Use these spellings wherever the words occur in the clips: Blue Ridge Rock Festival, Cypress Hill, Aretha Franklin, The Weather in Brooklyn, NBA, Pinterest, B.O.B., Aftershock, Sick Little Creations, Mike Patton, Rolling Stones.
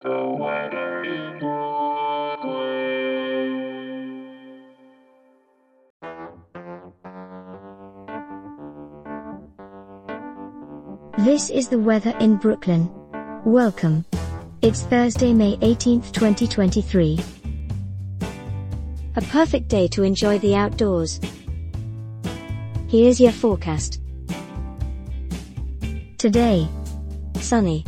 The weather in Brooklyn. This is the weather in Brooklyn. Welcome. It's Thursday, May 18th, 2023. A perfect day to enjoy the outdoors. Here's your forecast. Today, sunny.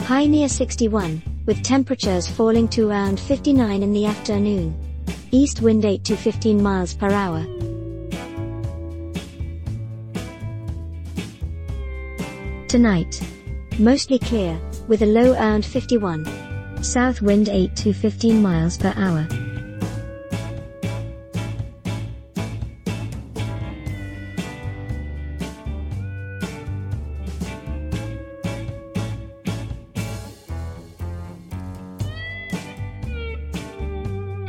High near 61. With temperatures falling to around 59 in the afternoon. East wind 8 to 15 miles per hour. Tonight, mostly clear, with a low around 51. South wind 8 to 15 miles per hour.